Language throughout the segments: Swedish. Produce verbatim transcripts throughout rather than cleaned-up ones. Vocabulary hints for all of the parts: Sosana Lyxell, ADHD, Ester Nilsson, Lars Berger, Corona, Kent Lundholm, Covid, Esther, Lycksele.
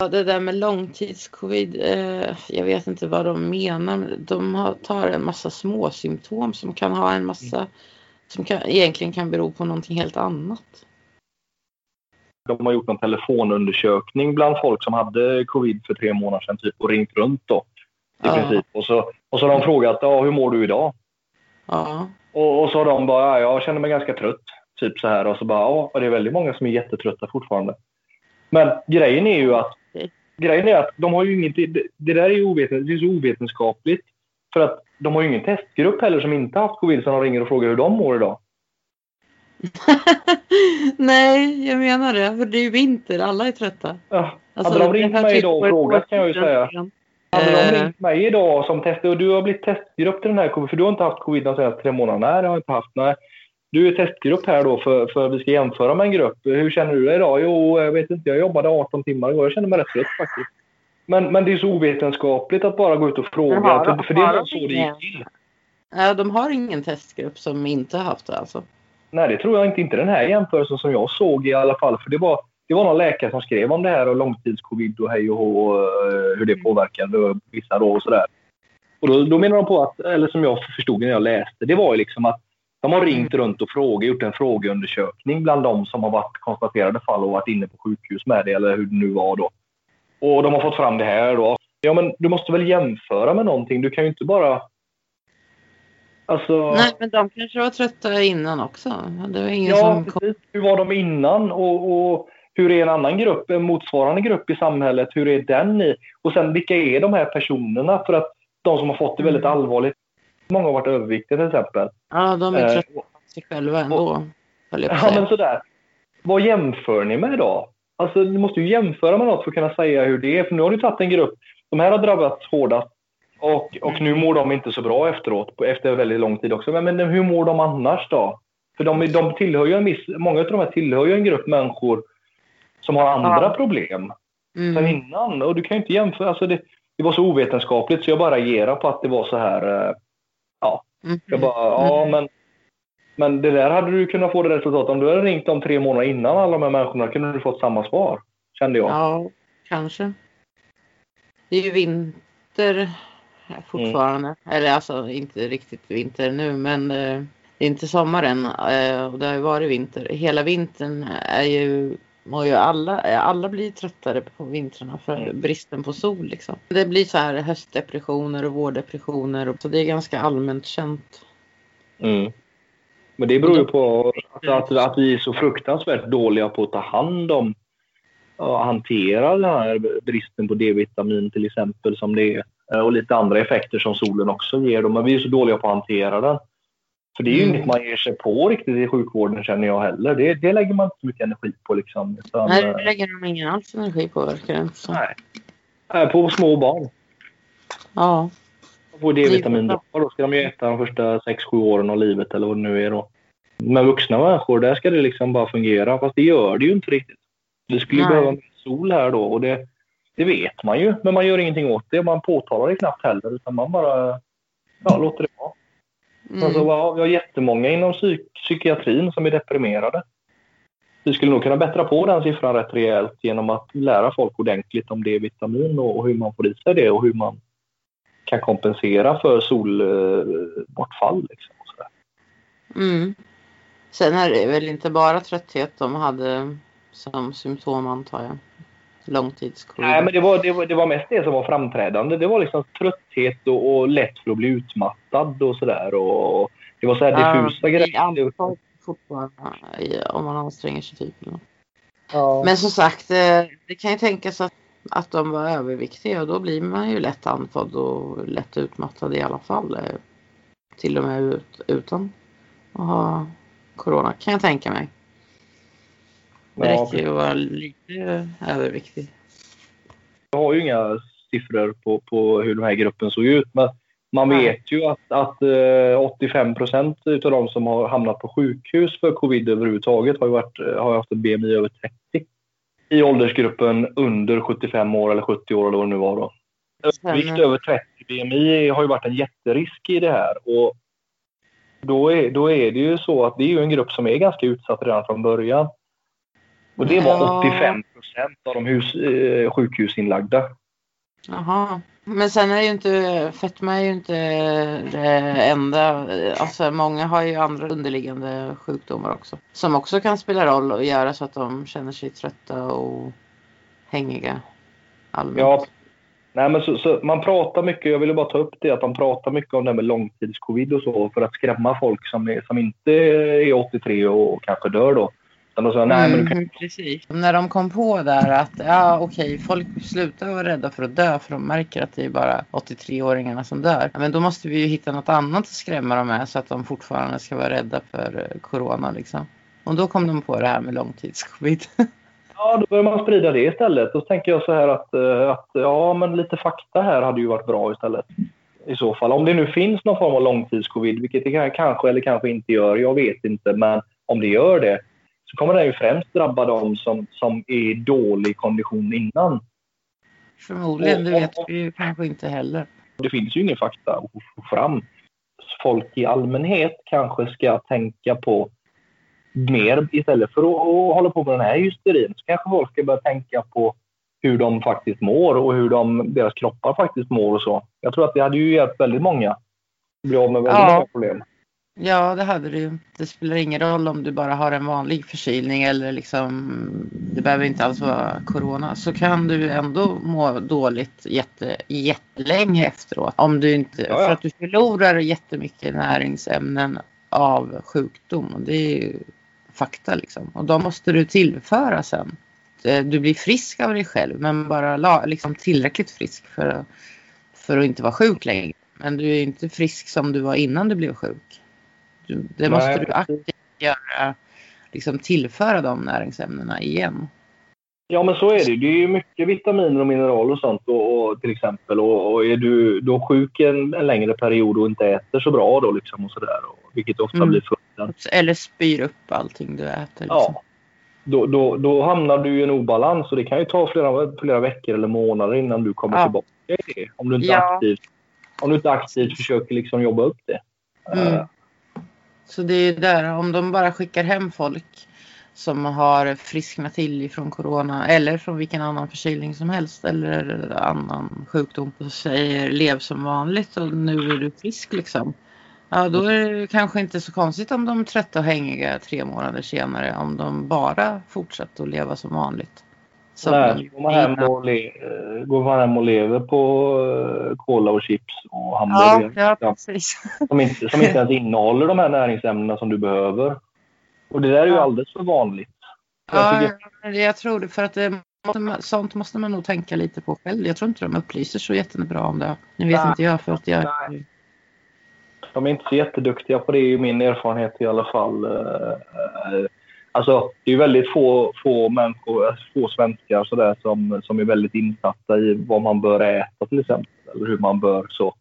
Ja, det där med långtidscovid, eh, jag vet inte vad de menar. De har, tar en massa små symptom som kan ha en massa, som kan, egentligen kan bero på någonting helt annat. De har gjort en telefonundersökning bland folk som hade covid för tre månader sedan typ, och ringt runt då. I ja. princip. Och så, och så har de frågat, ja, hur mår du idag? Ja. Och, och så har de bara, jag känner mig ganska trött. Typ så här. Och så bara, ja, och det är väldigt många som är jättetrötta fortfarande. Men grejen är ju att, grejen är att de har ju inget, det där är ju oveten, det är så ovetenskapligt. För att de har ju ingen testgrupp heller som inte har haft covid som de ringer och frågar hur de mår idag. Nej, jag menar det. För det är ju vinter, alla är trötta. Ja. Alltså, hade de ringt mig idag och frågat kan jag ju säga. Hade eh. de ringt mig idag som testade och du har blivit testgrupp till den här covid. För du har inte haft covid de senaste tre månaderna. Nej, det har jag inte haft. Nej. Du är testgrupp här då för, för vi ska jämföra med en grupp. Hur känner du dig idag? Jo, jag vet inte. Jag jobbade arton timmar igår. Jag känner mig rätt trött faktiskt. Men, men det är så ovetenskapligt att bara gå ut och fråga. Har, för, för det är så det gick till. Ja, de har ingen testgrupp som inte haft det alltså. Nej, det tror jag inte. Inte den här jämförelsen som jag såg i alla fall. För det var, det var någon läkare som skrev om det här och långtidscovid och hej och hå, och hur det påverkade vissa då och sådär. Och då, då menar de på att, eller som jag förstod när jag läste, det var ju liksom att de har ringt runt och frågat, gjort en frågeundersökning bland de som har varit konstaterade fall och varit inne på sjukhus med det eller hur det nu var då. Och de har fått fram det här då. Ja, men du måste väl jämföra med någonting. Du kan ju inte bara... Alltså... Nej, men de kanske var trötta innan också. Det var ingen ja, som kom... hur var de innan och, och hur är en annan grupp, en motsvarande grupp i samhället, hur är den i? Och sen vilka är de här personerna? För att de som har fått det väldigt mm. allvarligt, många har varit överviktiga till exempel. Ja, de är trötta på eh, sig själva ändå. Och, ja, men sådär. Vad jämför ni med då? Alltså, du måste ju jämföra med något för att kunna säga hur det är. För nu har du tagit en grupp. De här har drabbats hårdast. Och, och nu mår de inte så bra efteråt, efter väldigt lång tid också. Men, men hur mår de annars då? För de, de tillhör ju en viss, många av de här tillhör ju en grupp människor som har andra ja. problem mm. sen innan. Och du kan ju inte jämföra. Alltså det, det var så ovetenskapligt så jag bara reagerar på att det var så här. Ja, mm. jag bara, ja men, men det där hade du kunnat få det resultatet. Om du hade ringt om tre månader innan alla de här människorna kunde du fått samma svar, kände jag. Ja, kanske. Det är ju vinter... fortfarande, mm. eller alltså inte riktigt vinter nu, men eh, det är inte sommaren eh, och det har ju varit vinter, hela vintern är ju, mår ju alla alla blir tröttare på vintrarna för mm. bristen på sol liksom. Det blir så här höstdepressioner och vårdepressioner, och så det är ganska allmänt känt. Mm. Men det beror ju på att, att, att vi är så fruktansvärt dåliga på att ta hand om och hantera den här bristen på D-vitamin till exempel som det är. Och lite andra effekter som solen också ger dem. Men vi är så dåliga på att hantera den. För det är ju mm. inget man ger sig på riktigt i sjukvården, känner jag heller. Det, det lägger man inte så mycket energi på liksom. Utan, nej, det lägger de ingen alls energi på, verkar det inte så. Nej, på små barn. Ja. På D-vitamin då. Då ska de ju äta de första sex sju åren av livet eller vad det nu är då. Men vuxna människor, där ska det liksom bara fungera. Fast det gör det ju inte riktigt. Vi skulle ju behöva mer sol här då och det... Det vet man ju, men man gör ingenting åt det. Man påtalar det knappt heller, utan man bara ja, låter det vara. Mm. Alltså, vi har jättemånga inom psyk- psykiatrin som är deprimerade. Vi skulle nog kunna bättra på den siffran rätt rejält genom att lära folk ordentligt om D-vitamin och hur man får i sig det och hur man kan kompensera för solbortfall. Liksom, och sådär. Mm. Sen är det väl inte bara trötthet de hade som symptom, antar jag. Långtidscovid. Nej, men det var, det, var, det var mest det som var framträdande. Det var liksom trötthet och, och lätt för att bli utmattad och sådär. Och det var så här ja, diffusa grejer. Om man anstränger sig typ. Ja. Men som sagt, det kan ju tänkas att, att de var överviktiga. Och då blir man ju lätt andfådd och lätt utmattad i alla fall. Till och med ut, utan att ha corona, kan jag tänka mig. Det räcker ju att vara lite överviktig. Jag har ju inga siffror på, på hur den här gruppen såg ut. Men man Nej. vet ju att, att åttiofem procent av de som har hamnat på sjukhus för covid överhuvudtaget har, ju varit, har haft en B M I över trettio. I åldersgruppen under sjuttiofem år eller sjuttio år eller vad det nu var då. Vikt över trettio B M I har ju varit en jätterisk i det här. Och då är, då är det ju så att det är ju en grupp som är ganska utsatt redan från början. Och det var åttiofem procent av de hus, eh, sjukhusinlagda. Jaha. Men sen är ju inte, fetma är ju inte det enda. Alltså många har ju andra underliggande sjukdomar också. Som också kan spela roll och göra så att de känner sig trötta och hängiga. Allmänt. Ja, nej, men så, så man pratar mycket, jag ville bara ta upp det, att man pratar mycket om det med långtidscovid och så för att skrämma folk som, är, som inte är åttiotre och, och kanske dör då. Så, nej, men kan... mm, precis. När de kom på där att ja, okej, folk slutar vara rädda för att dö för de märker att det är bara åttiotre-åringarna som dör. Men då måste vi ju hitta något annat att skrämma dem med så att de fortfarande ska vara rädda för corona liksom. Och då kom de på det här med långtidscovid. Ja, då börjar man sprida det istället. Då tänker jag så här att, att ja, men lite fakta här hade ju varit bra istället. I så fall, om det nu finns någon form av långtidscovid, vilket det kanske eller kanske inte gör, jag vet inte, men om det gör det så kommer det ju främst drabba dem som, som är i dålig kondition innan. Förmodligen, det vet vi ju kanske inte heller. Det finns ju ingen fakta att få fram. Folk i allmänhet kanske ska tänka på mer istället för att hålla på med den här hysterin. Så kanske folk ska börja tänka på hur de faktiskt mår och hur de, deras kroppar faktiskt mår och så. Jag tror att det hade ju hjälpt väldigt många. Det blir av med väldigt ja. många problem. Ja, det hade du ju. Det spelar ingen roll om du bara har en vanlig förkylning eller liksom, det behöver inte alls vara corona. Så kan du ändå må dåligt jätte, jättelänge efteråt. Om du inte, ja, ja. För att du förlorar jättemycket näringsämnen av sjukdom. Och det är ju fakta liksom. Och då måste du tillföra sen. Du blir frisk av dig själv, men bara liksom tillräckligt frisk för, för att inte vara sjuk längre. Men du är inte frisk som du var innan du blev sjuk. Du, det måste Nej. du aktivt göra, liksom tillföra de näringsämnena igen. Ja, men så är det. Det är ju mycket vitaminer och mineraler och sånt och, och, till exempel. Och, och är du då sjuk en, en längre period och inte äter så bra då liksom och sådär. Vilket ofta mm. blir följden. Eller spyr upp allting du äter. Liksom. Ja, då, då, då hamnar du i en obalans och det kan ju ta flera, flera veckor eller månader innan du kommer ja. tillbaka. Om du inte ja. aktivt, om du inte aktivt försöker liksom jobba upp det. Mm. Så det är där, om de bara skickar hem folk som har frisknat till från corona eller från vilken annan förkylning som helst eller annan sjukdom och säger lev som vanligt och nu är du frisk liksom. Ja, då är det kanske inte så konstigt om de är trötta och hängiga tre månader senare om de bara fortsätter att leva som vanligt. Som Nej, går man hem och, le- går man hem och lever på cola och chips och hamburgare. Ja, ja, precis. Som inte, som inte ens innehåller de här näringsämnena som du behöver. Och det där är ju ja. alldeles för vanligt. Ja, jag, tycker... jag tror det. För att det måste, sånt måste man nog tänka lite på själv. Jag tror inte de upplyser så jättebra om det. Nu vet nej, inte jag för att jag... Nej. De är inte så jätteduktiga på det, är ju min erfarenhet i alla fall. Alltså, det är väldigt få, få människor, få svenskar så där, som, som är väldigt insatta i vad man bör äta till exempel. Eller hur man bör så.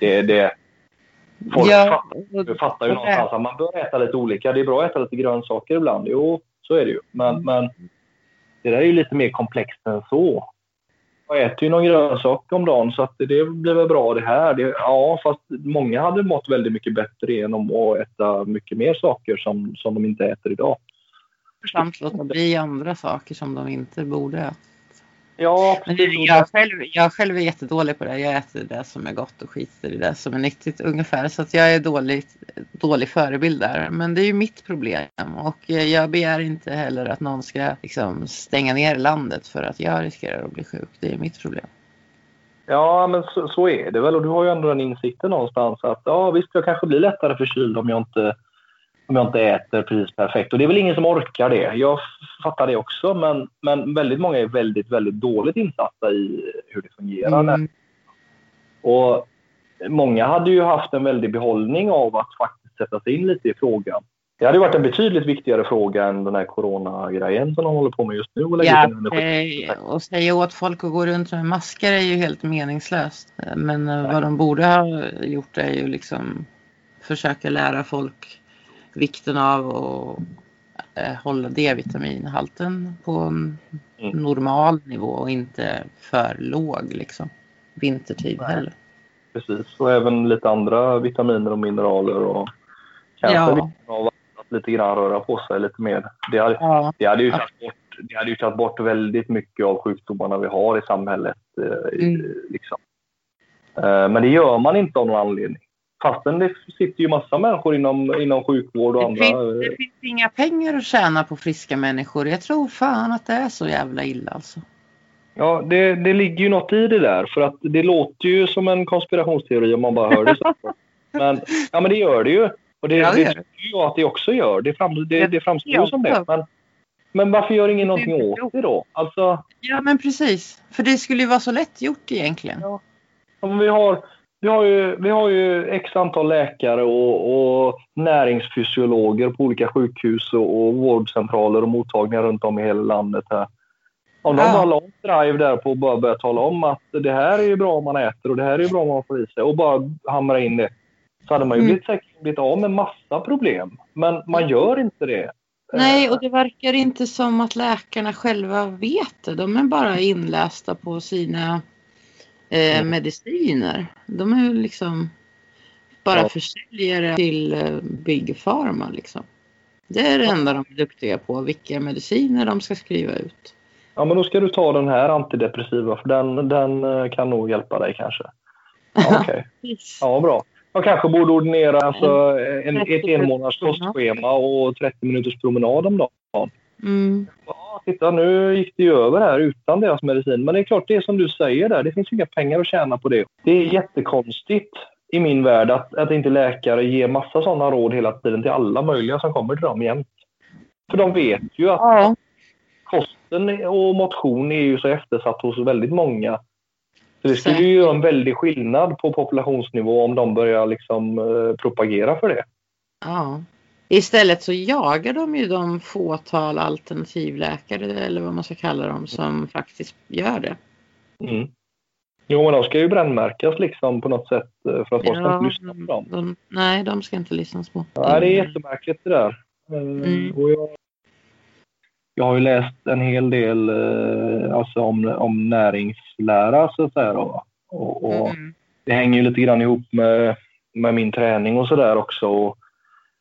Det, det, folk ja, fattar, fattar ju det. någonstans att man bör äta lite olika. Det är bra att äta lite grönsaker ibland. Jo, så är det ju. Men, mm. men det där är ju lite mer komplext än så. Jag äter ju någon grönsak om dagen så att det blir väl bra det här. Det, ja, fast många hade mått väldigt mycket bättre genom att äta mycket mer saker som, som de inte äter idag. Samt låta bli andra saker som de inte borde äta. Ja, men jag, själv, jag själv är jättedålig på det. Jag äter det som är gott och skiter i det som är nyttigt ungefär. Så att jag är dåligt, dålig förebild där. Men det är ju mitt problem. Och jag begär inte heller att någon ska liksom, stänga ner landet för att jag riskerar att bli sjuk. Det är mitt problem. Ja, men så, så är det väl. Och du har ju ändå den insikten någonstans att ja, visst, jag kanske blir lättare förkyld om jag inte... Om jag inte äter precis perfekt. Och det är väl ingen som orkar det. Jag fattar det också. Men, men väldigt många är väldigt, väldigt dåligt insatta i hur det fungerar. Mm. Och många hade ju haft en väldig behållning av att faktiskt sätta sig in lite i frågan. Det hade ju varit en betydligt viktigare fråga än den här coronagrejen som de håller på med just nu. Och ja, och säga åt folk att gå runt med masker är ju helt meningslöst. Men Nej. vad de borde ha gjort är ju liksom försöka lära folk vikten av att eh, hålla D-vitaminhalten på en mm. normal nivå och inte för låg liksom, vintertid Nej. heller. Precis, och även lite andra vitaminer och mineraler och kanske ja. lite, av att lite grann röra på sig lite mer. Det hade, ja. det hade ju ja. tagit bort bort, det hade ju tagit bort väldigt mycket av sjukdomarna vi har i samhället. Mm. Liksom. Men det gör man inte av någon anledning. Fastän det sitter ju massa människor inom, inom sjukvård och det andra. Finns, det finns inga pengar att tjäna på friska människor. Jag tror fan att det är så jävla illa alltså. Ja, det, det ligger ju något i det där. För att det låter ju som en konspirationsteori om man bara hör det så. Men, ja, men det gör det ju. Och det, ja, det, det tror jag att det också gör. Det, fram, det, det framstår ju som det. Men, men varför gör ingen någonting åt det då? Alltså, ja, men precis. För det skulle ju vara så lätt gjort egentligen. Ja, ja men vi har... Vi har, ju, vi har ju x antal läkare och, och näringsfysiologer på olika sjukhus och, och vårdcentraler och mottagningar runt om i hela landet här. Om de ja. bara la en drive där på och bara börja tala om att det här är ju bra om man äter och det här är ju bra om man får i sig och bara hamra in det, så hade man ju mm. blivit, säkert, blivit av med massa problem. Men man gör inte det. Nej, och det verkar inte som att läkarna själva vet det. De är bara inlästa på sina... Eh, mediciner. De är ju liksom bara ja. försäljare till eh, Big Pharma liksom. Det är det enda de är duktiga på, vilka mediciner de ska skriva ut. Ja, men då ska du ta den här antidepressiva, för den, den kan nog hjälpa dig kanske. Ja, okej. Okay. Ja, bra. Jag kanske borde ordinera alltså, en, ett enmånads kostschema och trettio minuters promenad om dagen. Mm. Ja, titta, nu gick det ju över här utan deras medicin. Men det är klart, det som du säger där, det finns inga pengar att tjäna på det. Det är jättekonstigt i min värld att, att inte läkare ger massa sådana råd hela tiden till alla möjliga som kommer till dem jämt. För de vet ju att ja. kosten och motion är ju så eftersatt hos väldigt många. Så det skulle ju göra en väldig skillnad på populationsnivå om de börjar liksom eh, propagera för det. Ja. Istället så jagar de ju de fåtal alternativläkare eller vad man ska kalla dem som faktiskt gör det. Mm. Jo, men de ska ju brännmärkas liksom på något sätt för att folk ja, ska inte lyssna på dem. De, nej, de ska inte lyssna på. Ja, det är jättemärkligt det där. Mm. Och jag, jag har ju läst en hel del alltså om, om näringslära så att säga då. Och, och mm. det hänger ju lite grann ihop med, med min träning och sådär också och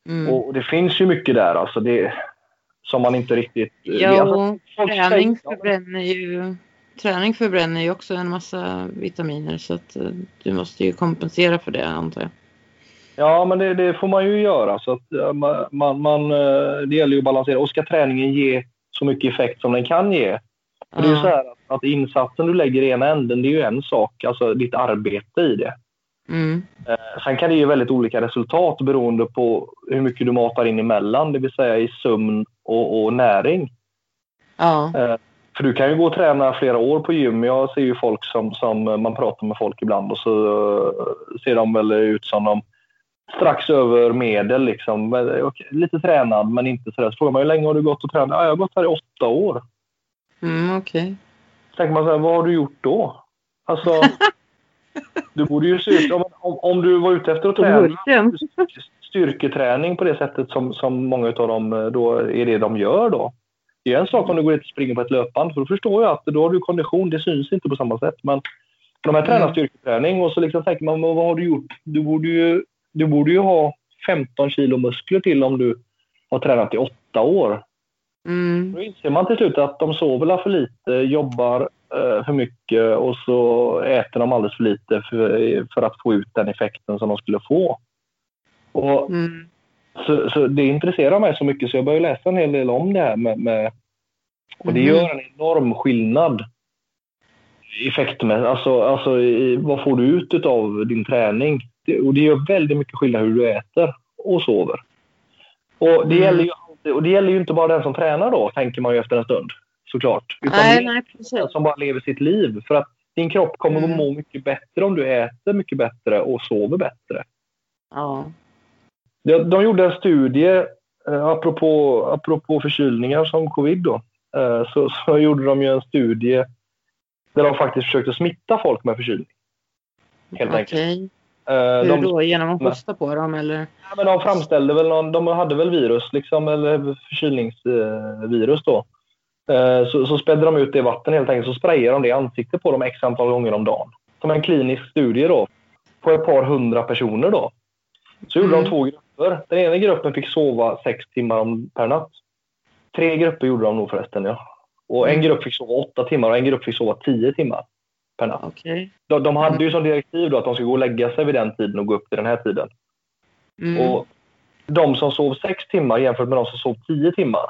Mm. Och det finns ju mycket där alltså det, som man inte riktigt... Ja, alltså, träning, förbränner ju, träning förbränner ju också en massa vitaminer, så att du måste ju kompensera för det, antar jag. Ja, men det, det får man ju göra, så att man, man, det gäller ju att balansera. Och ska träningen ge så mycket effekt som den kan ge? För det är ju så här att insatsen du lägger i ena änden, det är ju en sak, alltså ditt arbete i det. Mm. Sen kan det ge väldigt olika resultat beroende på hur mycket du matar in emellan, det vill säga i sömn och, och näring. Ja. För du kan ju gå och träna flera år på gym. Jag ser ju folk som, som man pratar med folk ibland och så ser de väl ut som de strax över medel liksom. Okej, lite tränad men inte sådär. Så frågar man hur länge har du gått och tränat? Ja, jag har gått här i åtta år. Mm, okej. Okay. Så tänker man så här, vad har du gjort då? Alltså... Du borde ju se ut, om, om, om du var ute efter att träna styrketräning på det sättet som, som många av dem då är det de gör då. Det är en sak om du går ut och springer på ett löpband, för då förstår jag att då har du kondition, det syns inte på samma sätt. Men de här tränar styrketräning och så liksom tänker man, vad har du gjort? Du borde ju, du borde ju ha femton kilo muskler till om du har tränat i åtta år. Mm. Då inser man till slut att de sover för lite, jobbar för mycket och så äter de alldeles för lite för, för att få ut den effekten som de skulle få. Och mm. så, så det intresserar mig så mycket så jag börjar läsa en hel del om det här med, med, och det mm. gör en enorm skillnad effektmässigt. Alltså, alltså i, vad får du ut av din träning? Det, och det gör väldigt mycket skillnad hur du äter och sover. Och det, mm. gäller, ju, och det gäller ju inte bara den som tränar då, tänker man ju efter en stund. Såklart. Utan nej, nej, precis. Som bara lever sitt liv. För att din kropp kommer mm. att må mycket bättre om du äter mycket bättre och sover bättre. Ja. De, de gjorde en studie eh, apropå, apropå förkylningar som covid då. Eh, så, så gjorde de ju en studie där de faktiskt försökte smitta folk med förkylning. Helt okay. enkelt. Hur de, då? Genom att hosta på dem? Eller? Ja, men de framställde väl någon, de hade väl virus liksom, eller förkylningsvirus eh, då. Så, så spädde de ut det i vatten helt enkelt, så sprayade de det i ansiktet på dem x antal gånger om dagen. Som en klinisk studie då, på ett par hundra personer då. Så gjorde mm. de två grupper. Den ena gruppen fick sova sex timmar om, per natt. Tre grupper gjorde de nog förresten, ja. Och en grupp fick sova åtta timmar och en grupp fick sova tio timmar per natt. Okay. De, de hade ju som direktiv då att de skulle gå och lägga sig vid den tiden och gå upp till den här tiden. Mm. Och de som sov sex timmar jämfört med de som sov tio timmar.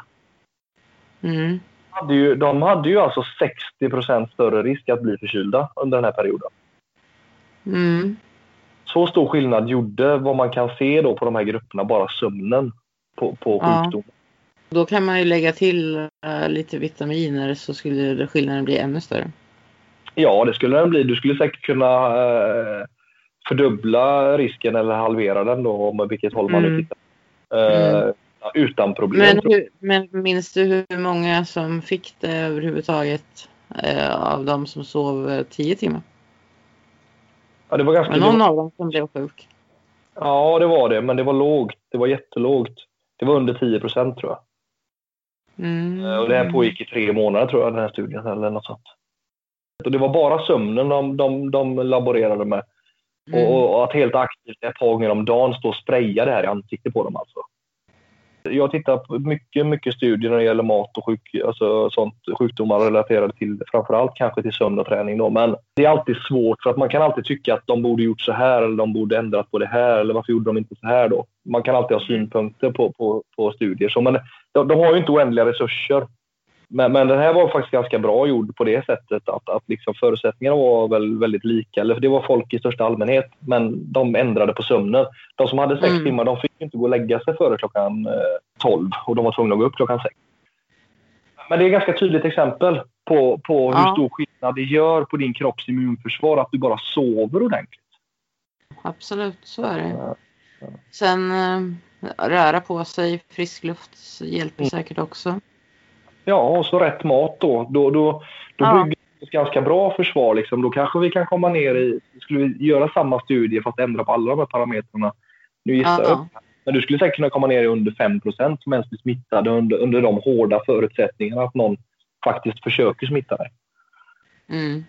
Mm. Hade ju, de hade ju alltså sextio procent större risk att bli förkylda under den här perioden. Mm. Så stor skillnad gjorde vad man kan se då på de här grupperna, bara sömnen på, på sjukdom. Ja. Då kan man ju lägga till äh, lite vitaminer så skulle skillnaden bli ännu större. Ja, det skulle den bli. Du skulle säkert kunna äh, fördubbla risken eller halvera den då, om vilket håll man mm. nu tittar. Äh, mm. Utan problem. Men, hur, men minns du hur många som fick det överhuvudtaget äh, av de som sov tio timmar? Ja, det var ganska... Men någon av dem som blev sjuk. Ja, det var det. Men det var lågt. Det var jättelågt. Det var under tio procent tror jag. Mm. Och det här pågick i tre månader tror jag, den här studien eller något sånt. Och det var bara sömnen de, de, de laborerade med. Mm. Och, och att helt aktivt ett par gånger om dagen stå och spraya det här i ansiktet på dem alltså. Jag tittar på mycket, mycket studier när det gäller mat och sjuk, alltså sånt, sjukdomar relaterade till, framförallt kanske till sömn och träning då. Men det är alltid svårt för att man kan alltid tycka att de borde gjort så här eller de borde ändrat på det här eller varför gjorde de inte så här då. Man kan alltid ha synpunkter på, på, på studier. Så, men de, de har ju inte oändliga resurser. Men, men den här var faktiskt ganska bra gjord på det sättet att, att liksom förutsättningarna var väl väldigt lika. Eller det var folk i största allmänhet, men de ändrade på sömnen. De som hade sex mm. timmar, de fick inte gå och lägga sig före klockan tolv och de var tvungna att gå upp klockan sex. Men det är ett ganska tydligt exempel på, på hur ja. stor skillnad det gör på din kropps immunförsvar att du bara sover ordentligt. Absolut, så är det. Sen äh, röra på sig, frisk luft hjälper mm. säkert också. Ja, och så rätt mat då. Då, då, då ja. bygger vi ett ganska bra försvar. Liksom. Då kanske vi kan komma ner i... Skulle vi göra samma studie för att ändra på alla de här parametrarna? Nu gissar ja. jag. Men du skulle säkert kunna komma ner i under fem procent som ens blir smittade under, under de hårda förutsättningarna att någon faktiskt försöker smitta dig. Mm.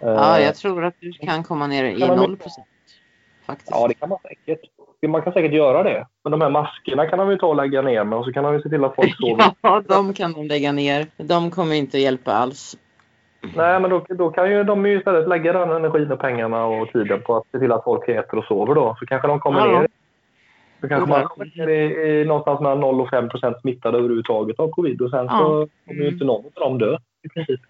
Ja, jag tror att du kan komma ner i noll procent faktiskt. Ja, det kan man säkert. Man kan säkert göra det. Men de här maskerna kan de ju ta och lägga ner med. Och så kan de ju se till att folk sover. Ja, de kan de lägga ner. De kommer inte hjälpa alls. Nej, men då, då kan ju de ju istället lägga den energin och pengarna och tiden på att se till att folk äter och sover då. Så kanske de kommer ja. ner. Så kanske man kommer ner i, i någonstans mellan noll och fem procent smittade överhuvudtaget av covid. Och sen ja. så kommer ju inte någon av dem dö i princip.